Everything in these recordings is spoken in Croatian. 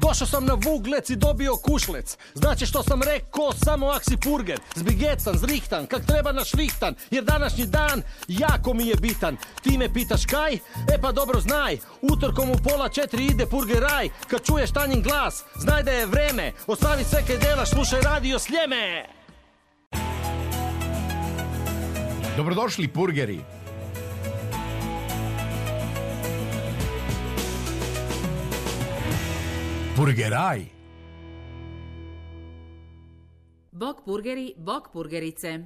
Došao sam na Vuglec i dobio kušlec. Znači što sam rekao, samo aksi purger. Zbigetan, zrihtan, kak treba našrihtan. Jer današnji dan jako mi je bitan. Ti me pitaš kaj? E pa dobro znaj, utorkom u 3:30 ide Purgeraj. Kad čuješ Tanjin glas, znaj da je vreme. Ostavi sve kaj delaš, slušaj Radio Sljeme. Dobrodošli purgeri. Purgeraj. Bog purgeri, bog purgerice.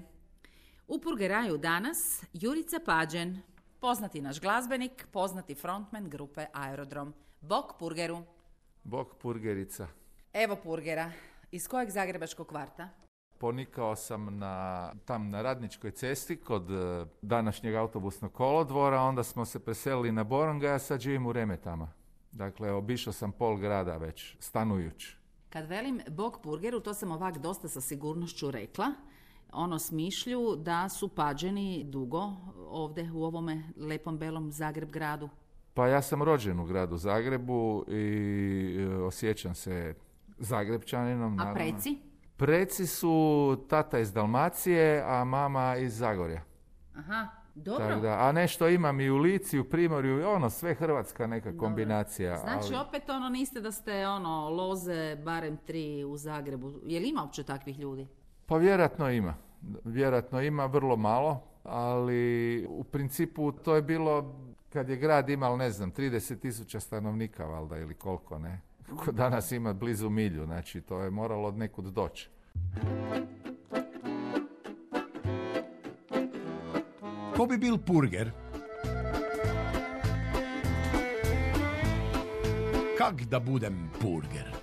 U Purgeraju danas Jurica Pađen, poznati naš glazbenik, poznati frontman grupe Aerodrom. Bog purgeru. Bog purgerica. Evo purgera. Iz kojeg zagrebačkog kvarta? Ponikao sam na Radničkoj cesti kod današnjeg autobusnog kolodvora, onda smo se preselili na Borongaj, a sad živim u Remetama. Dakle, obišao sam pol grada već, stanujući. Kad velim bog purgeru, to sam ovak dosta sa sigurnošću rekla, ono smišlju da su Pađeni dugo ovdje u ovome lepom belom Zagreb gradu. Pa ja sam rođen u gradu Zagrebu i osjećam se Zagrebčaninom. A naravno. Preci? Preci su tata iz Dalmacije, a mama iz Zagorja. Aha. Dobro. Tako da, a nešto imam i u Lici, u Primorju, ono sve hrvatska neka kombinacija. Dobro. Znači ali... opet ono niste da ste ono loze barem 3 u Zagrebu. Je li ima uopće takvih ljudi? Pa vjerojatno ima. Vjerojatno ima, vrlo malo, ali u principu to je bilo kad je grad imao, 30,000 stanovnika valjda ili koliko ne. Ko danas ima blizu milju, znači to je moralo od nekud doći. Ko bi bil purger? Kak da budem purger?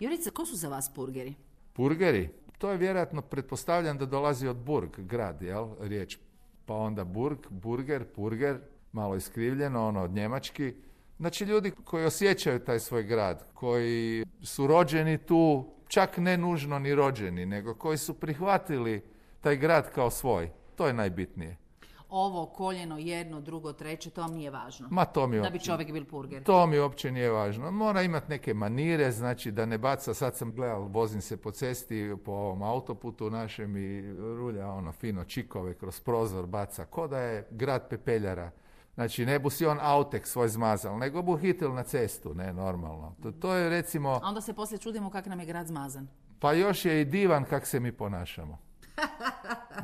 Jurica, ko su za vas purgeri? Purgeri? To je vjerojatno, pretpostavljam da dolazi od burg, grad, jel? Riječ. Pa onda burg, burger, purger, malo iskrivljeno, ono od njemački. Znači ljudi koji osjećaju taj svoj grad, koji su rođeni tu, čak ne nužno ni rođeni, nego koji su prihvatili taj grad kao svoj. To je najbitnije. Ovo koljeno, jedno, drugo, treće, to vam nije važno. Ma to mi da bi čovjek bil purger. To mi uopće nije važno. Mora imati neke manire, znači da ne baca. Sad sam gledal, vozim se po cesti, po ovom autoputu našem i rulja ono fino čikove kroz prozor baca. Ko da je grad pepeljara. Znači, ne bu si on autek svoj zmazal, nego bu hitil na cestu, ne, normalno. To je recimo... A onda se poslije čudimo kak nam je grad zmazan. Pa još je i divan kak se mi ponašamo.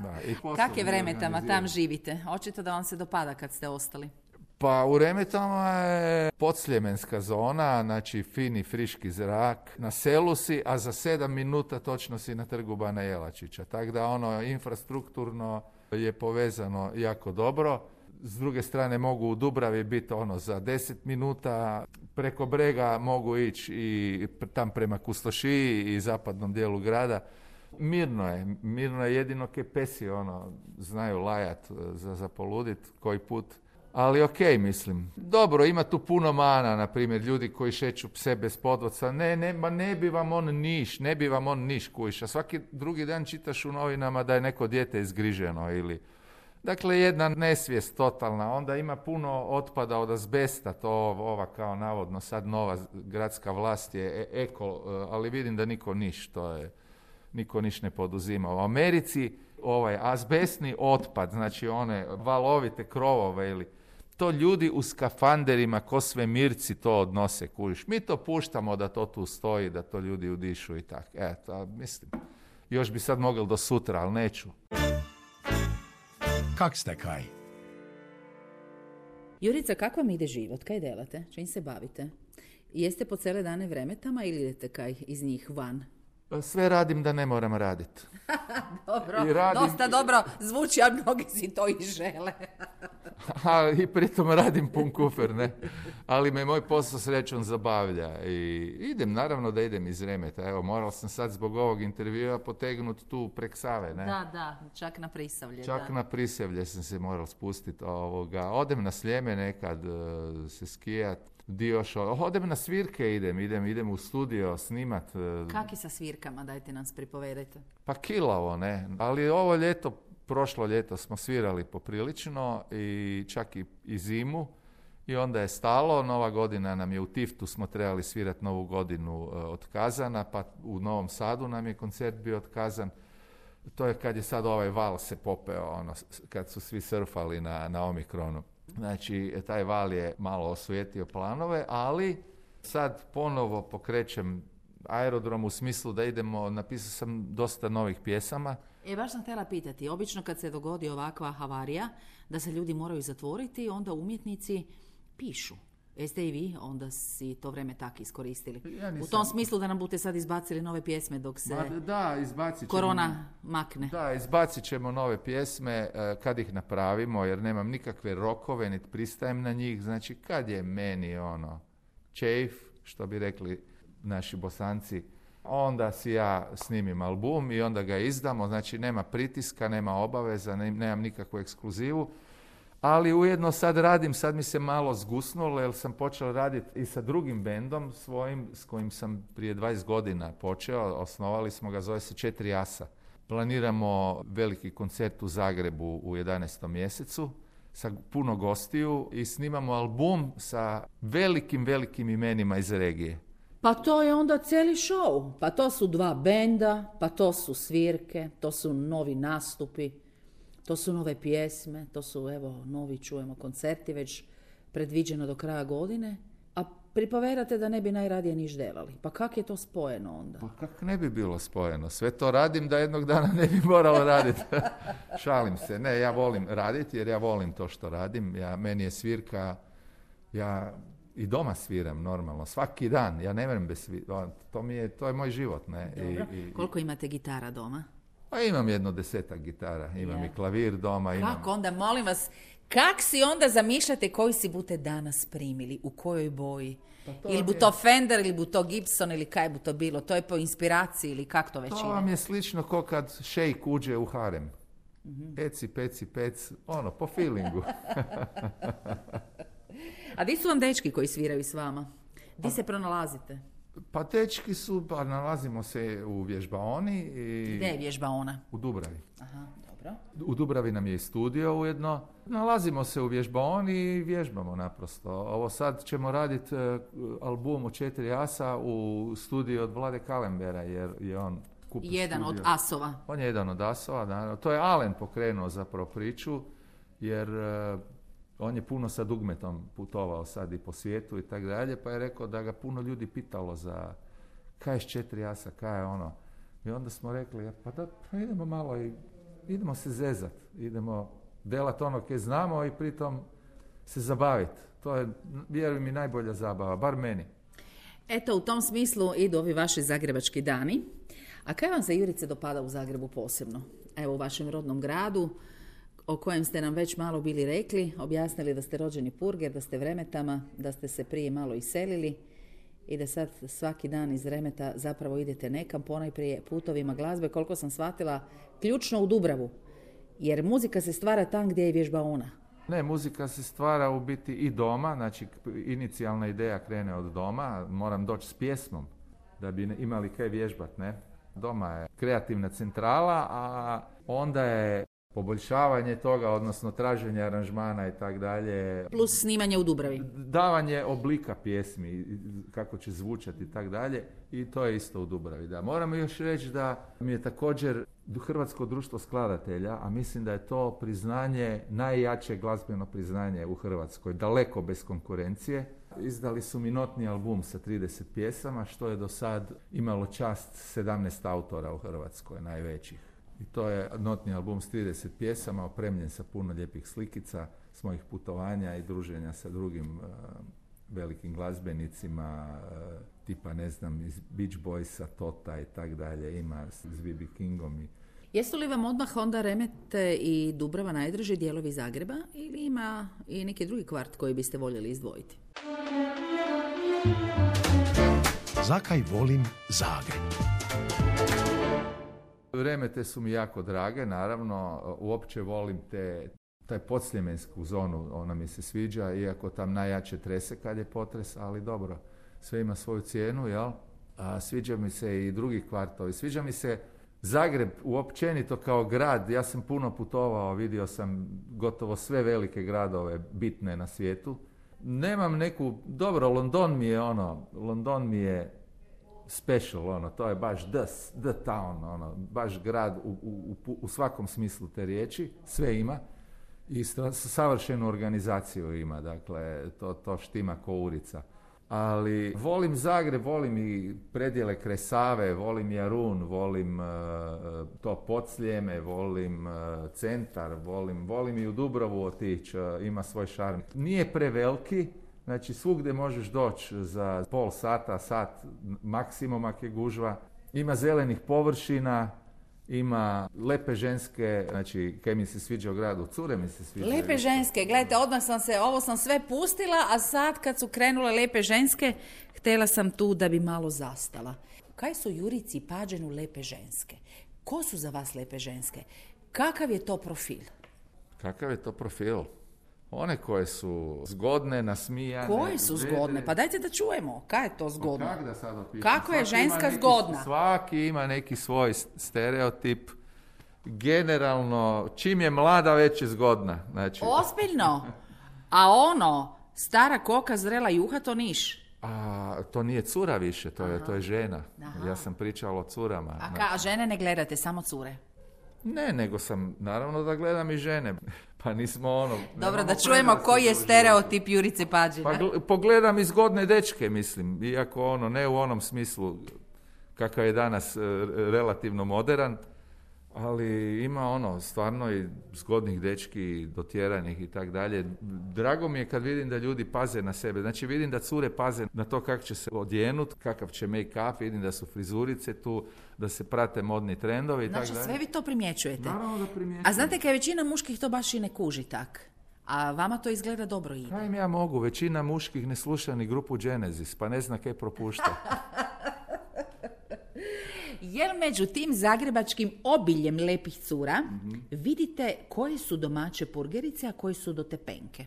Da, i kak je Vremetama, tam živite? Očito da vam se dopada kad ste ostali. Pa u Remetama je podsljemenska zona, znači fini, friški zrak. Na selu si, a za 7 minuta točno si na trgu Bana Jelačića. Tako da ono infrastrukturno je povezano jako dobro. S druge strane mogu u Dubravi biti ono za 10 minuta, preko brega mogu ići i tam prema Kustošiji i zapadnom dijelu grada. Mirno je jedino kepesi, ono, znaju lajat za poludit koji put. Ali okej, mislim. Dobro, ima tu puno mana, na primjer, ljudi koji šeću pse bez podvodca. Ne bi vam on niš kujiš. A svaki drugi dan čitaš u novinama da je neko dijete izgriženo ili... Dakle, jedna nesvijest totalna, onda ima puno otpada od azbesta, to ova kao navodno sad nova gradska vlast je eko, ali vidim da niko niš ne poduzima. U Americi ovaj azbestni otpad, znači one valovite krovove ili to ljudi u skafanderima ko svemirci to odnose, kužiš. Mi to puštamo da to tu stoji, da to ljudi udišu i tako. Eto, mislim, još bi sad mogel do sutra, ali neću. Kak ste kaj? Jurica, kako vam ide život? Kaj delate? Čim se bavite? Jeste po cele dane Vremetama ili idete kaj iz njih van? Sve radim da ne moram raditi. Dobro, radim... dosta dobro zvuči, a mnogi si to i žele. I pritom radim pun kufer, ne? Ali me moj posao srećom zabavlja. I idem, naravno da idem iz Remeta. Evo, morao sam sad zbog ovog intervjua potegnuti tu prek Save, ne? Da, čak na Prisavlje. Na Prisavlje sam se morao spustiti. Odem na Sljeme nekad se skijat. Odem na svirke, idem u studio snimat. Kaki sa svirkama, dajte nam pripovedajte. Pa kilavo, ne, ali ovo ljeto, prošlo ljeto smo svirali poprilično i čak i zimu I onda je stalo, Nova godina nam je u Tiftu, smo trebali svirati Novu godinu otkazana, pa u Novom Sadu nam je koncert bio otkazan. To je kad je sad ovaj val se popeo, ono, kad su svi surfali na Omikronu. Znači, taj val je malo osujetio planove, ali sad ponovo pokrećem Aerodrom u smislu da idemo, napisao sam dosta novih pjesama. E, baš sam htjela pitati, obično kad se dogodi ovakva havarija, da se ljudi moraju zatvoriti, onda umjetnici pišu. Jeste i vi onda si to vrijeme tako iskoristili? Ja nisam... U tom smislu da nam budete sad izbacili nove pjesme dok se korona makne. Da, izbacit ćemo nove pjesme kad ih napravimo, jer nemam nikakve rokove, niti pristajem na njih. Znači, kad je meni ono čejf, što bi rekli naši Bosanci, onda si ja snimim album i onda ga izdamo. Znači, nema pritiska, nema obaveza, nemam nikakvu ekskluzivu. Ali ujedno sad radim, sad mi se malo zgusnulo jer sam počeo raditi i sa drugim bendom svojim s kojim sam prije 20 godina počeo, osnovali smo ga, zove se 4 Asa. Planiramo veliki koncert u Zagrebu u 11. mjesecu sa puno gostiju i snimamo album sa velikim imenima iz regije. Pa to je onda cijeli show, pa to su dva benda, pa to su svirke, to su novi nastupi. To su nove pjesme, to su, evo, novi čujemo koncerti, već predviđeno do kraja godine, a pripoverate da ne bi najradije niš devali. Pa kak je to spojeno onda? Pa kak ne bi bilo spojeno? Sve to radim da jednog dana ne bi moralo raditi. Šalim se. Ne, ja volim raditi jer ja volim to što radim. Meni je svirka, ja i doma sviram normalno, svaki dan. Ja ne vjerujem bez svira. To je moj život. Ne? Koliko imate gitara doma? Pa imam 10-ak gitara, imam i klavir doma. Kako onda, molim vas, kak si onda zamišljate koji si bute danas primili, u kojoj boji? Pa ili bu to Fender, ili bu to Gibson, ili kaj bu to bilo? To je po inspiraciji ili kak to već ide? To vam je slično ko kad šejk uđe u harem. Mm-hmm. Peci, ono, po feelingu. A di su vam dečki koji sviraju s vama? Di se pronalazite? Pa dečki su, pa nalazimo se u Vježbaoni. Gdje je Vježbaona? U Dubravi. Aha, dobro. U Dubravi nam je i studio ujedno. Nalazimo se u Vježbaoni i vježbamo naprosto. Ovo sad ćemo raditi album u 4 Asa u studiju od Vlade Kalembera, jer je on kupio jedan studio. Od asova. On je jedan od asova, naravno. To je Alen pokrenuo zapravo priču, jer... On je puno sa dugmetom putovao sad i po svijetu i tako dalje, pa je rekao da ga puno ljudi pitalo za kaj je 4 Asa, kaj je ono. I onda smo rekli, pa da, pa idemo malo i idemo se zezat, idemo delat ono kaj znamo i pritom se zabaviti. To je, vjerujem mi, najbolja zabava, bar meni. Eto, u tom smislu idu ovi vaši zagrebački dani. A kaj vam za Jurice dopada u Zagrebu posebno? Evo, u vašem rodnom gradu, o kojem ste nam već malo bili rekli, objasnili da ste rođeni Purger, da ste v Remetama, da ste se prije malo iselili i da sad svaki dan iz Remeta zapravo idete nekam, ponajprije putovima glazbe, koliko sam shvatila, ključno u Dubravu, jer muzika se stvara tam gdje je Vježbaona. Ne, muzika se stvara u biti i doma, znači inicijalna ideja krene od doma, moram doći s pjesmom da bi imali kaj vježbat, ne? Doma je kreativna centrala, a onda je poboljšavanje toga, odnosno traženje aranžmana i tako dalje. Plus snimanje u Dubravi. Davanje oblika pjesmi, kako će zvučati i tako dalje. I to je isto u Dubravi. Da. Moram još reći da mi je također Hrvatsko društvo skladatelja, a mislim da je to priznanje, najjače glazbeno priznanje u Hrvatskoj, daleko bez konkurencije. Izdali su mi notni album sa 30 pjesama, što je do sad imalo čast 17 autora u Hrvatskoj, najvećih. I to je notni album s 30 pjesama, opremljen sa puno lijepih slikica s mojih putovanja i druženja sa drugim velikim glazbenicima, tipa, ne znam, iz Beach Boysa, Tota i tak dalje, ima s B. B. Kingom. Jesu li vam odmah onda Remete i Dubrava najdrži dijelovi Zagreba ili ima i neki drugi kvart koji biste voljeli izdvojiti? Zakaj volim Zagreb? Remete su mi jako drage, naravno, uopće volim taj podsljemenjsku zonu, ona mi se sviđa, iako tam najjače trese kad je potres, ali dobro, sve ima svoju cijenu, jel? A sviđa mi se i drugi kvartovi, sviđa mi se Zagreb uopćenito kao grad, ja sam puno putovao, vidio sam gotovo sve velike gradove bitne na svijetu, nemam neku, dobro, London mi je ono, London mi je special, ono, to je baš the town, ono, baš grad u svakom smislu te riječi, sve ima i savršenu organizaciju ima, dakle, to štima ko urica. Ali volim Zagreb, volim i predjele Kresave, volim Jarun, volim to Podsljeme, volim centar, volim i u Dubravu otići, ima svoj šarm. Nije preveliki, znači svugdje možeš doći za pol sata, sat maksimum ako je gužva. Ima zelenih površina, ima lepe ženske, znači kaj mi se sviđa u gradu, cure mi se sviđa. Lepe ženske, gledajte, odmah sam se, ovo sam sve pustila, a sad kad su krenule lepe ženske, htjela sam tu da bi malo zastala. Kaj su Jurici Pađenu lepe ženske? Ko su za vas lepe ženske? Kakav je to profil? Kakav je to profil? One koje su zgodne, nasmijane. Koje su zgodne? Pa dajte da čujemo. Kaj je to zgodno? Kako da sad opišem? Kako je ženska zgodna? Svaki ima neki svoj stereotip. Generalno, čim je mlada, već je zgodna. Znači... Ozbiljno? A ono, stara koka, zrela juha, to niš? A, to nije cura više, to je žena. Aha. Ja sam pričala o curama. A žene ne gledate, samo cure? Ne, nego sam, naravno da gledam i žene. Pa nismo ono... Dobro, da čujemo koji je stereotip Jurice Pađena. Pa pogledam i zgodne dečke, mislim. Iako ono, ne u onom smislu kakav je danas relativno modern, ali ima ono, stvarno i zgodnih dečki, dotjeranih i tak dalje. Drago mi je kad vidim da ljudi paze na sebe. Znači vidim da cure paze na to kako će se odjenut, kakav će make-up, vidim da su frizurice tu, da se prate modni trendovi i tako dalje. Znači sve vi to primjećujete. Naravno da primjećujem. A znate kaj većina muških to baš i ne kuži tak. A vama to izgleda dobro ide. Kaj im ja mogu, većina muških ne sluša ni grupu Genesis, pa ne zna kaj propušta. Jer među tim zagrebačkim obiljem lepih cura vidite koje su domaće purgerice, a koje su dotepenke.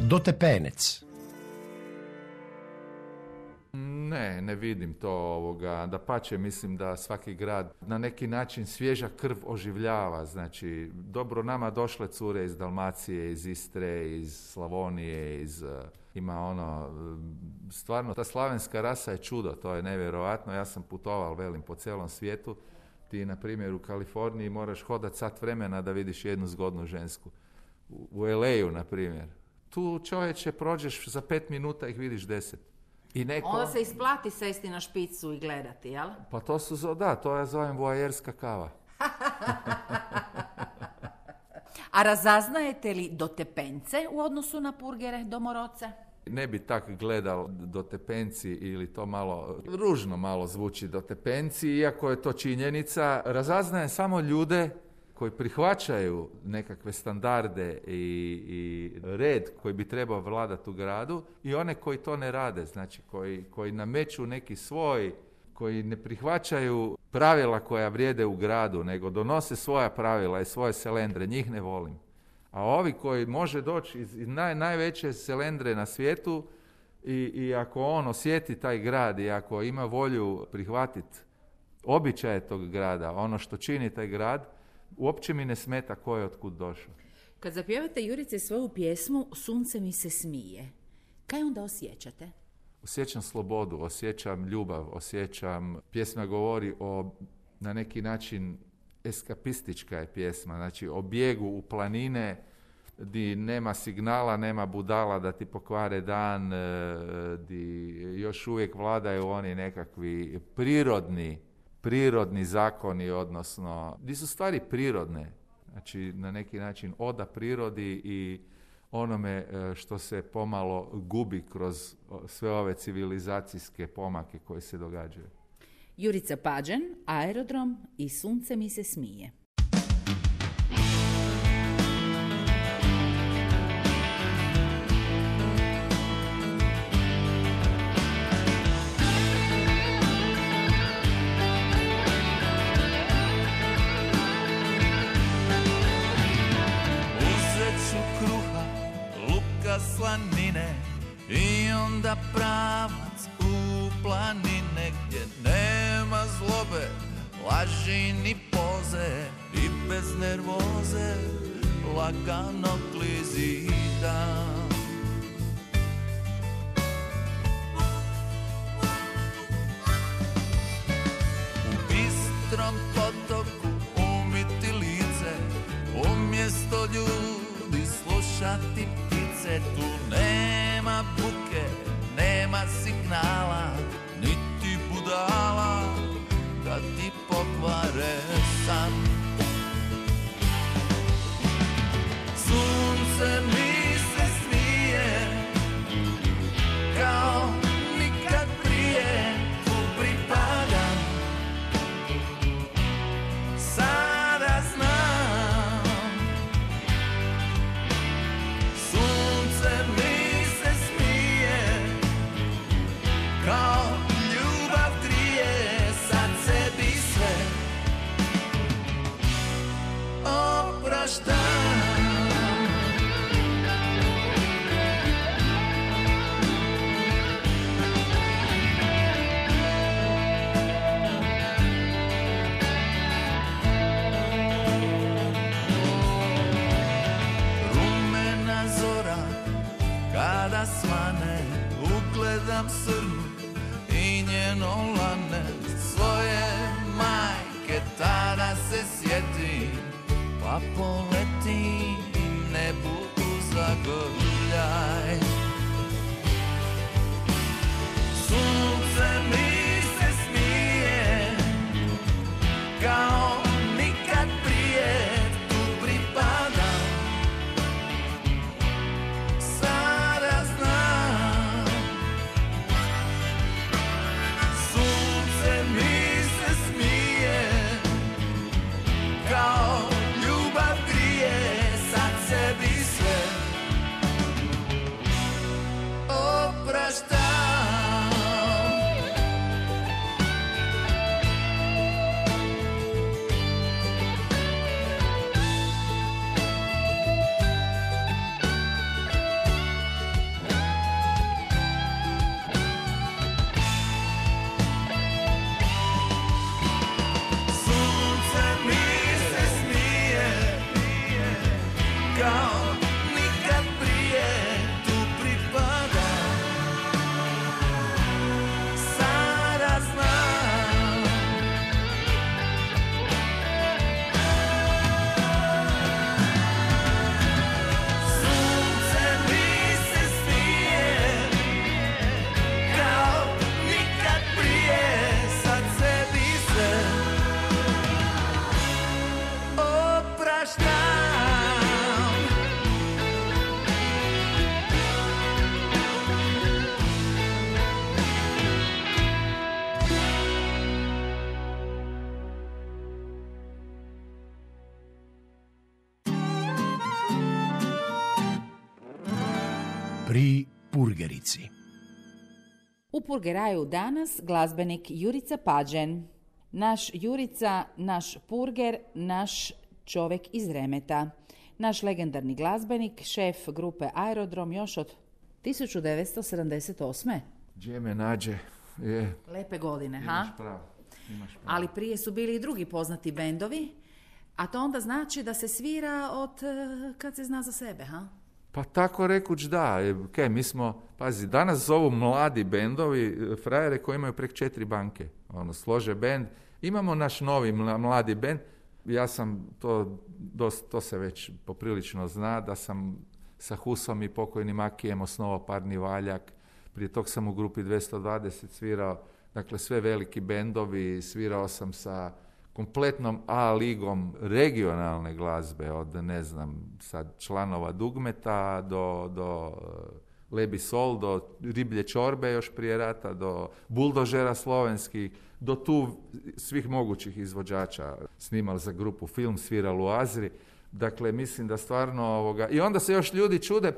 Dotepenec. Ne vidim to ovoga. Dapače, mislim da svaki grad na neki način svježa krv oživljava. Znači, dobro nama došle cure iz Dalmacije, iz Istre, iz Slavonije, iz... Ima ono, stvarno, ta slavenska rasa je čudo, to je nevjerojatno. Ja sam putoval, velim, po cijelom svijetu. Ti, na primjer, u Kaliforniji moraš hodati sat vremena da vidiš jednu zgodnu žensku. U LA-u, na primjer. Tu čovječe prođeš za 5 minuta ih vidiš 10. I neko... Onda se isplati sesti na špicu i gledati, jel? Pa to su, da, to ja zovem voajerska kava. A razaznajete li dotepence u odnosu na purgere, domoroce? Ne bi tak gledal dotepenci ili to malo, ružno malo zvuči dotepenci, iako je to činjenica. Razaznajem samo ljude koji prihvaćaju nekakve standarde i red koji bi trebao vladati u gradu i one koji to ne rade, znači koji nameću neki svoj, koji ne prihvaćaju pravila koja vrijede u gradu, nego donose svoja pravila i svoje selendre, njih ne volim. A ovi koji može doći iz najveće selendre na svijetu i ako on osjeti taj grad i ako ima volju prihvatiti običaje tog grada, ono što čini taj grad, uopće mi ne smeta ko je otkud došao. Kad zapjevate Jurice svoju pjesmu Sunce mi se smije, kaj onda osjećate? Osjećam slobodu, osjećam ljubav, osjećam... Pjesma govori o, na neki način, eskapistička je pjesma, znači o bijegu u planine di nema signala, nema budala da ti pokvare dan, di još uvijek vladaju oni nekakvi prirodni zakoni, odnosno di su stvari prirodne, znači na neki način oda prirodi i onome što se pomalo gubi kroz sve ove civilizacijske pomake koje se događaju. Jurica Pađen, Aerodrom i Sunce mi se smije. I onda pravac u planine gdje nema zlobe, laži ni poze i bez nervoze lagano klizi dan. sunce, tu nema buke, nema signala, niti budala da ti pokvare san. Sunce mi se smije kao nikad prije, tu pripadam, sada znam. Sunce mi se smije kao ljubav trije, sad sebi sve opraštam. Kada svane, ugledam srnu i njeno lane, svoje majke tada se sjetim, pa poletim nebu u zagrljaj. Sunce mi se smije kao nikad prije, tu pripadam, Pri Purgerici. U Purgeraju danas glazbenik Jurica Pađen. Naš Jurica, naš Purger, naš čovjek iz Remeta. Naš legendarni glazbenik, šef grupe Aerodrom još od 1978. Gdje me nađe? Je. Lepe godine, ha? Imaš pravo. Ali prije su bili i drugi poznati bendovi, a to onda znači da se svira od kad se zna za sebe, ha? Pa tako rekuć da, okay, mi smo, pazi, danas zovu mladi bendovi frajere koji imaju prek 4 banke, ono, slože bend. Imamo naš novi mladi bend, ja sam to se već poprilično zna, da sam sa Husom i pokojnim Akijem osnovao Parni Valjak, prije tog sam u grupi 220 svirao, dakle sve veliki bendovi, svirao sam sa kompletnom A ligom regionalne glazbe, od ne znam sad članova Dugmeta do Lebi Sol, do Riblje Čorbe još prije rata, do Buldožera slovenskih, do tu svih mogućih izvođača, snimali za grupu film, svirali u Azri. Dakle, mislim da stvarno i onda se još ljudi čude,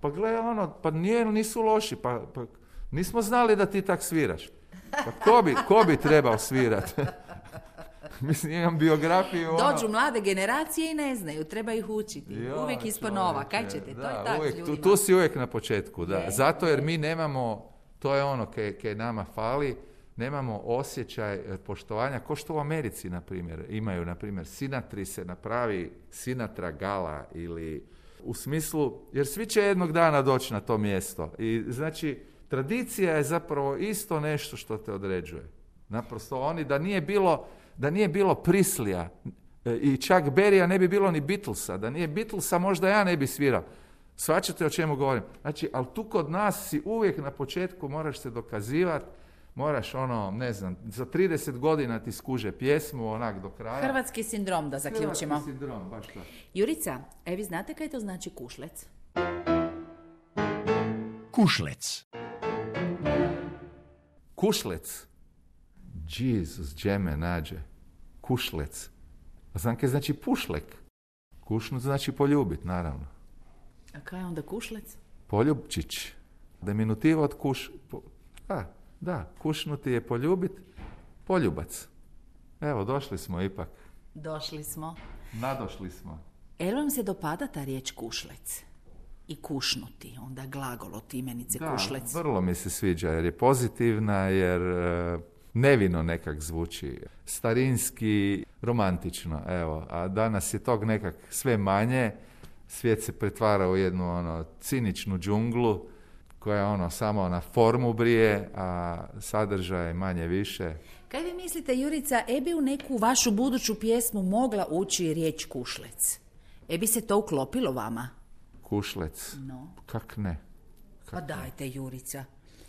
pa gle ono, pa nisu loši, pa nismo znali da ti tak sviraš. Pa ko bi trebao svirati? Mislim, imam biografiju. Dođu mlade generacije i ne znaju, treba ih učiti. Uvijek ispanova, kaj ćete, da, to je tako uvijek, tu si uvijek na početku, da. Zato jer mi nemamo, to je ono ke nama fali, nemamo osjećaj poštovanja, ko što u Americi, na primjer, imaju, na primjer, Sinatri se napravi Sinatra gala ili u smislu, jer svi će jednog dana doći na to mjesto. I znači, tradicija je zapravo isto nešto što te određuje. Naprosto oni, da nije bilo Prislija i Chuck Berryja ne bi bilo ni Beatlesa, da nije Beatlesa možda ja ne bi svirao. Shvaćate o čemu govorim? Znači, ali tu kod nas si uvijek na početku moraš se dokazivati, moraš ono, ne znam, za 30 godina ti skuže pjesmu, onak do kraja. Hrvatski sindrom, da zaključimo. Hrvatski sindrom, baš to. Jurica, e vi znate kaj to znači kušlec? Kušlec. Kušlec. Jesus, džeme nađe. Kušlec. A znam kaj znači pušlek. Kušnut znači poljubit, naravno. A kaj je onda kušlec? Poljubčić. Diminutiv od kuš... Da, kušnuti je poljubit, poljubac. Evo, došli smo ipak. Došli smo. Nadošli smo. Jel vam se dopada ta riječ kušlec? I kušnuti, onda glagol od imenice da, kušlec. Da, vrlo mi se sviđa jer je pozitivna, jer nevino nekak zvuči. Starinski, romantično, evo. A danas je tog nekak sve manje. Svijet se pretvara u jednu ono, ciničnu džunglu koja je ono, samo na formu brije, a sadržaj manje više. Kaj vi mislite, Jurica, bi u neku vašu buduću pjesmu mogla ući riječ kušlec? Bi se to uklopilo vama? Kušlec? No. Kak ne? Pa dajte, Jurica.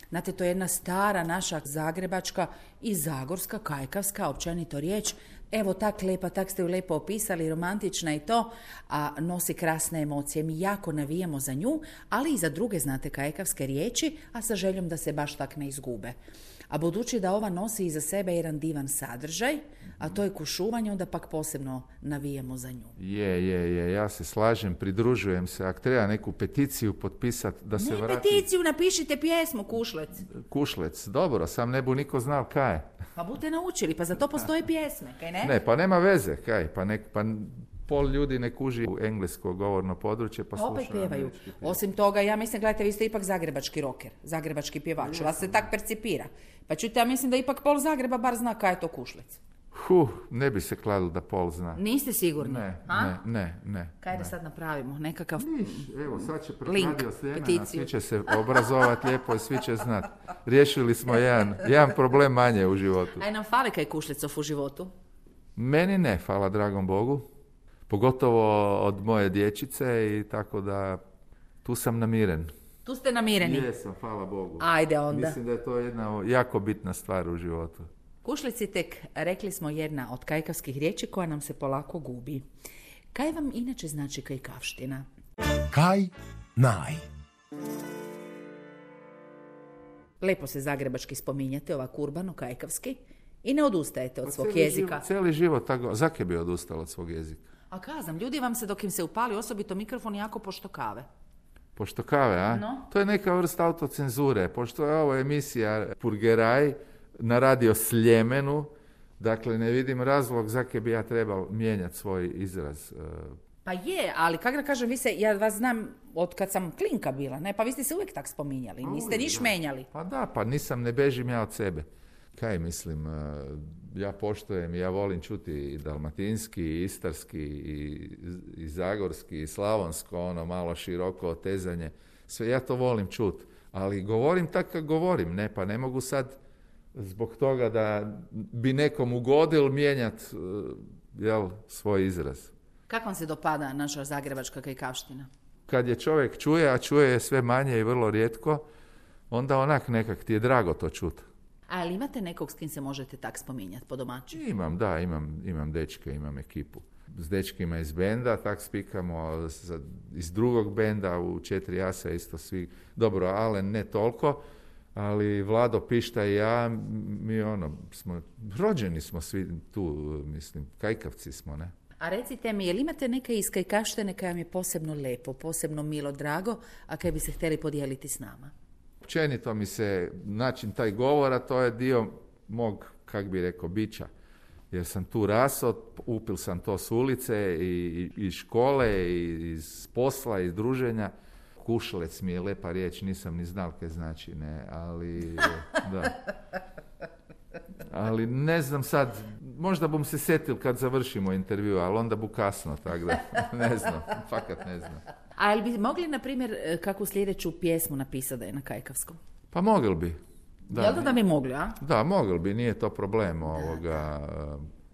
Znate, to je jedna stara naša zagrebačka i zagorska, kajkavska, općenito riječ. Evo tak lepa, tak ste ju lepo opisali, romantična i to, a nosi krasne emocije. Mi jako navijamo za nju, ali i za druge, znate, kajkavske riječi, a sa željom da se baš tak ne izgube. A budući da ova nosi iza sebe jedan divan sadržaj, a to je kušuvanje, onda pak posebno navijemo za nju. Je, ja se slažem, pridružujem se. Ako treba neku peticiju potpisati da se vrati... Ne peticiju, napišite pjesmu, kušlec. Kušlec, dobro, sam ne bu niko znao kaj je. Pa budete naučili, pa za to postoje pjesme, kaj ne? Ne, pa nema veze, kaj, pa pol ljudi ne kuži u englesko govorno područje, pa opet pjevaju. Osim toga, ja mislim, gledajte, vi ste ipak zagrebački roker, zagrebački pjevač, vas se tak percipira. Pa čujte, ja mislim da ipak pol Zagreba bar zna kaj je to kušlec. Ne bi se kladilo da pol zna. Niste sigurni? Ne. Kaj da sad napravimo? Nekakav link, evo, sad će Radio Sljeme, svi će se obrazovati lijepo i svi će znati. Riješili smo jedan problem manje u životu. Aj nam fali kaj kušlecov u životu? Meni ne, hvala dragom Bogu. Pogotovo od moje dječice i tako da tu sam namiren. Tu ste namireni? Jesam, hvala Bogu. Ajde onda. Mislim da je to jedna jako bitna stvar u životu. Kušlici tek, rekli smo, jedna od kajkavskih riječi koja nam se polako gubi. Kaj vam inače znači kajkavština? Kaj-naj. Lepo se zagrebački spominjate, ovako urbano, kajkavski, i ne odustajete od svog jezika. Cijeli život tako, zake bi odustala od svog jezika? A kazam, ljudi vam se dok im se upali, osobito mikrofon, jako poštokave. Poštokave, a? No. To je neka vrsta autocenzure, pošto je ovo emisija Purgeraj na Radio Sljemenu, dakle ne vidim razlog zakaj bi ja trebao mijenjati svoj izraz. Pa je, ali kako da kažem, vi se, ja vas znam od kad sam klinka bila, ne? Pa vi ste se uvijek tak spominjali, niste niš menjali. Pa da, pa nisam, ne bežim ja od sebe. Kaj mislim, ja poštujem, ja volim čuti i dalmatinski, i istarski, i zagorski, i slavonsko, ono malo široko otezanje. Sve ja to volim čuti, ali govorim tako kako govorim, ne, pa ne mogu sad zbog toga da bi nekom ugodil mijenjati svoj izraz. Kako vam se dopada naša zagrebačka kajkavština? Kad je čovjek čuje, a čuje je sve manje i vrlo rijetko, onda onak nekak ti je drago to čuti. Ali imate nekog s kim se možete tak spominjati po domaći? Imam dečke, imam ekipu. S dečkima iz benda, tak spikamo, iz drugog benda u 4 Asa isto svi. Dobro, Alen ne toliko, ali Vlado, Pišta i ja, mi rođeni smo svi tu, mislim, kajkavci smo, ne? A recite mi, jel imate neke iz kajkavštine koja vam je posebno lepo, posebno milo, drago, a kaj bi se htjeli podijeliti s nama? Općenito mi se način taj govora, to je dio mog, kak bi rekao, bića. Jer sam tu raso, upil sam to s ulice i iz škole, i iz posla, iz druženja. Kušlec mi je lepa riječ, nisam ni znal kaj znači, ne, ali da. Ali ne znam sad, možda bom se setil kad završimo intervju, ali onda bu kasno, tako da ne znam, fakat ne znam. A jel bi mogli, na primjer, kakvu sljedeću pjesmu napisati da je na kajkavskom? Pa mogli bi. Da, jel da bi mogli, a? Da, mogli bi, nije to problem ovoga.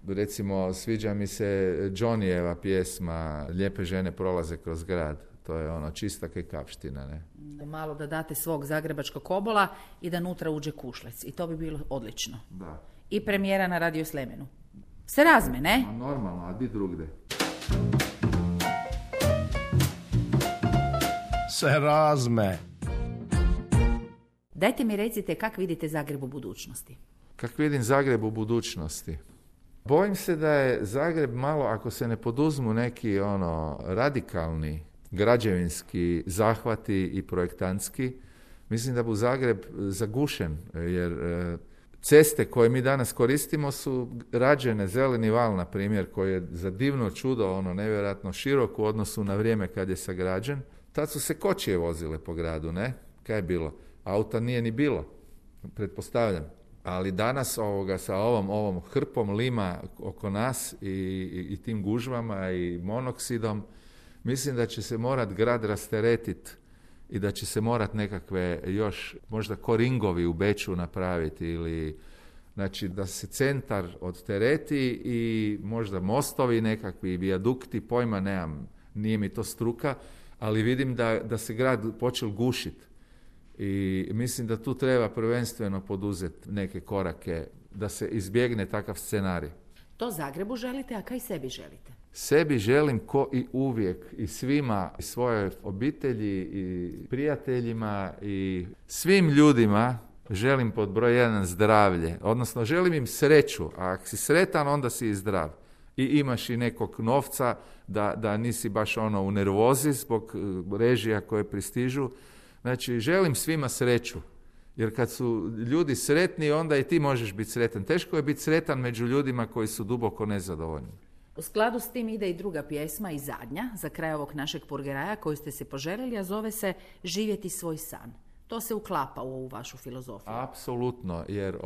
Recimo, sviđa mi se Johnnyjeva pjesma Lijepe žene prolaze kroz grad. To je ono čista kajkavština, ne? Malo da date svog zagrebačkog obola i da nutra uđe Kušlec. I to bi bilo odlično. Da. I premijera na Radio Sljemenu. Se razme, ne? A normalno, a di drugde? Se razme. Dajte mi recite kako vidite Zagreb u budućnosti. Kako vidim Zagreb u budućnosti? Bojim se da je Zagreb malo, ako se ne poduzmu neki radikalni građevinski zahvati i projektantski, mislim da bi Zagreb zagušen, jer ceste koje mi danas koristimo su rađene, zeleni val na primjer, koji je za divno čudo nevjerojatno širok u odnosu na vrijeme kad je sagrađen. Tad su se kočije vozile po gradu, ne? Kaj je bilo? Auta nije ni bilo, pretpostavljam. Ali danas sa ovom hrpom lima oko nas i tim gužvama i monoksidom, mislim da će se morat grad rasteretiti i da će se morat nekakve još možda koringovi u Beču napraviti ili znači da se centar odtereti i možda mostovi nekakvi, vijadukti, pojma nemam, nije mi to struka, ali vidim da se grad počeo gušiti. I mislim da tu treba prvenstveno poduzeti neke korake da se izbjegne takav scenarij. To Zagrebu želite, a kaj sebi želite? Sebi želim ko i uvijek i svima, i svojoj obitelji i prijateljima i svim ljudima želim pod broj 1 zdravlje. Odnosno želim im sreću, a ako si sretan onda si i zdrav. I imaš i nekog novca da nisi baš u nervozi zbog režija koje pristižu. Znači, želim svima sreću, jer kad su ljudi sretni, onda i ti možeš biti sretan. Teško je biti sretan među ljudima koji su duboko nezadovoljni. U skladu s tim ide i druga pjesma i zadnja, za kraj ovog našeg Purgeraja koju ste se poželjeli, a zove se Živjeti svoj san. To se uklapa u ovu vašu filozofiju. Apsolutno, jer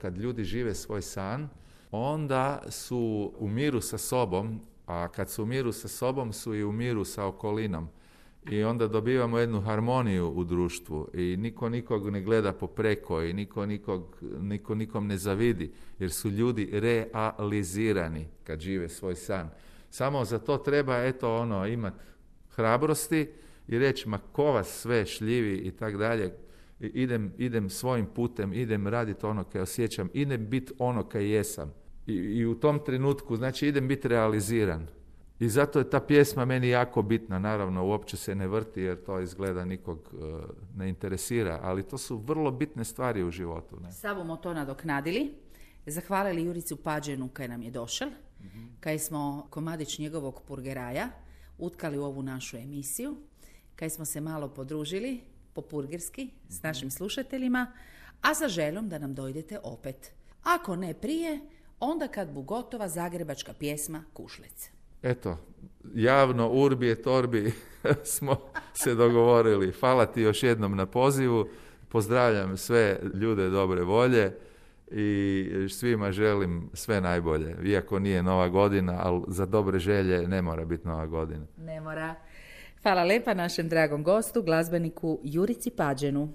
kad ljudi žive svoj san, onda su u miru sa sobom, a kad su u miru sa sobom su i u miru sa okolinom. I onda dobivamo jednu harmoniju u društvu i niko nikog ne gleda popreko i niko nikom ne zavidi, jer su ljudi realizirani kad žive svoj san. Samo za to treba imat hrabrosti i reći ma ko vas sve šljivi i tak dalje, idem svojim putem, idem raditi ono kaj osjećam, idem biti ono kaj jesam. I u tom trenutku, znači idem biti realiziran. I zato je ta pjesma meni jako bitna, naravno uopće se ne vrti jer to izgleda nikog ne interesira, ali to su vrlo bitne stvari u životu. Sad bomo to nadoknadili, zahvalili Juricu Pađenu kaj nam je došel, kaj smo komadić njegovog Purgeraja utkali u ovu našu emisiju, kaj smo se malo podružili po purgerski s našim slušateljima, a sa željom da nam dojdete opet. Ako ne prije, onda kad bu gotova zagrebačka pjesma Kušlec. Eto, javno, urbi et orbi smo se dogovorili. Hvala ti još jednom na pozivu. Pozdravljam sve ljude dobre volje i svima želim sve najbolje. Iako nije nova godina, ali za dobre želje ne mora biti nova godina. Ne mora. Hvala lepa našem dragom gostu, glazbeniku Jurici Pađenu.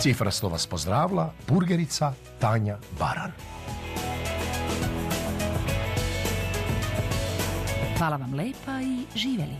Cifrasto vas pozdravila burgerica Tanja Baran. Hvala vam lepa i živjeli.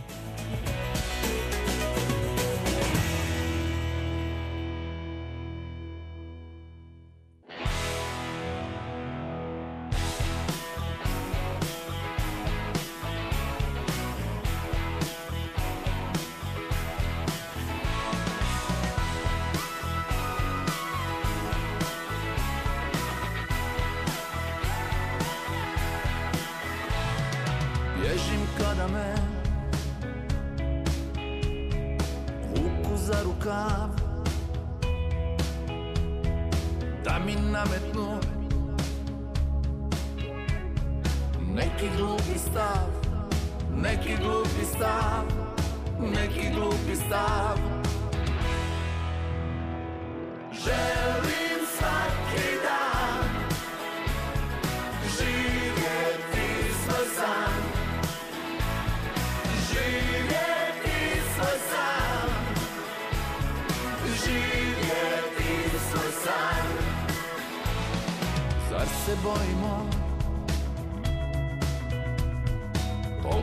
Zar se bojimo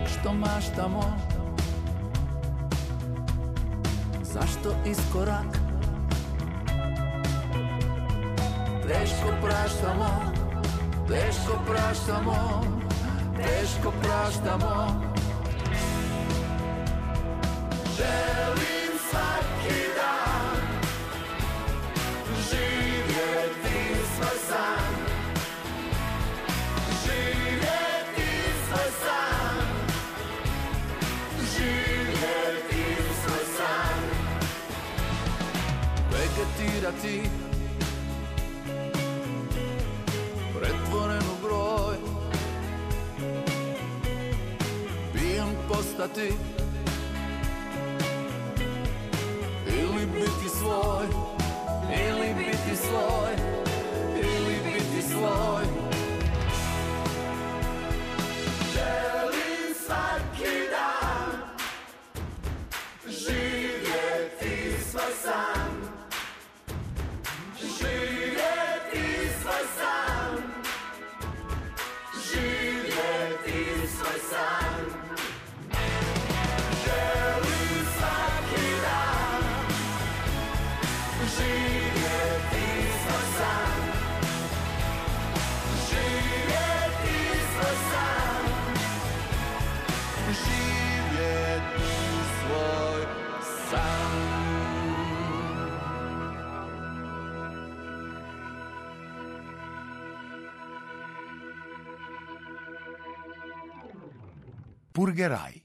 što maštamo? Zašto iskorak? Teško praštamo. Želim svaki dan živjeti svoj san. Živjeti svoj san. Vegetirati pretvoren u broj, pijem postati ili biti svoj, ili biti svoj. Želim svaki dan živjeti svoj san. Živjeti svoj san. Želim svaki dan živjeti svoj san. Purgeraj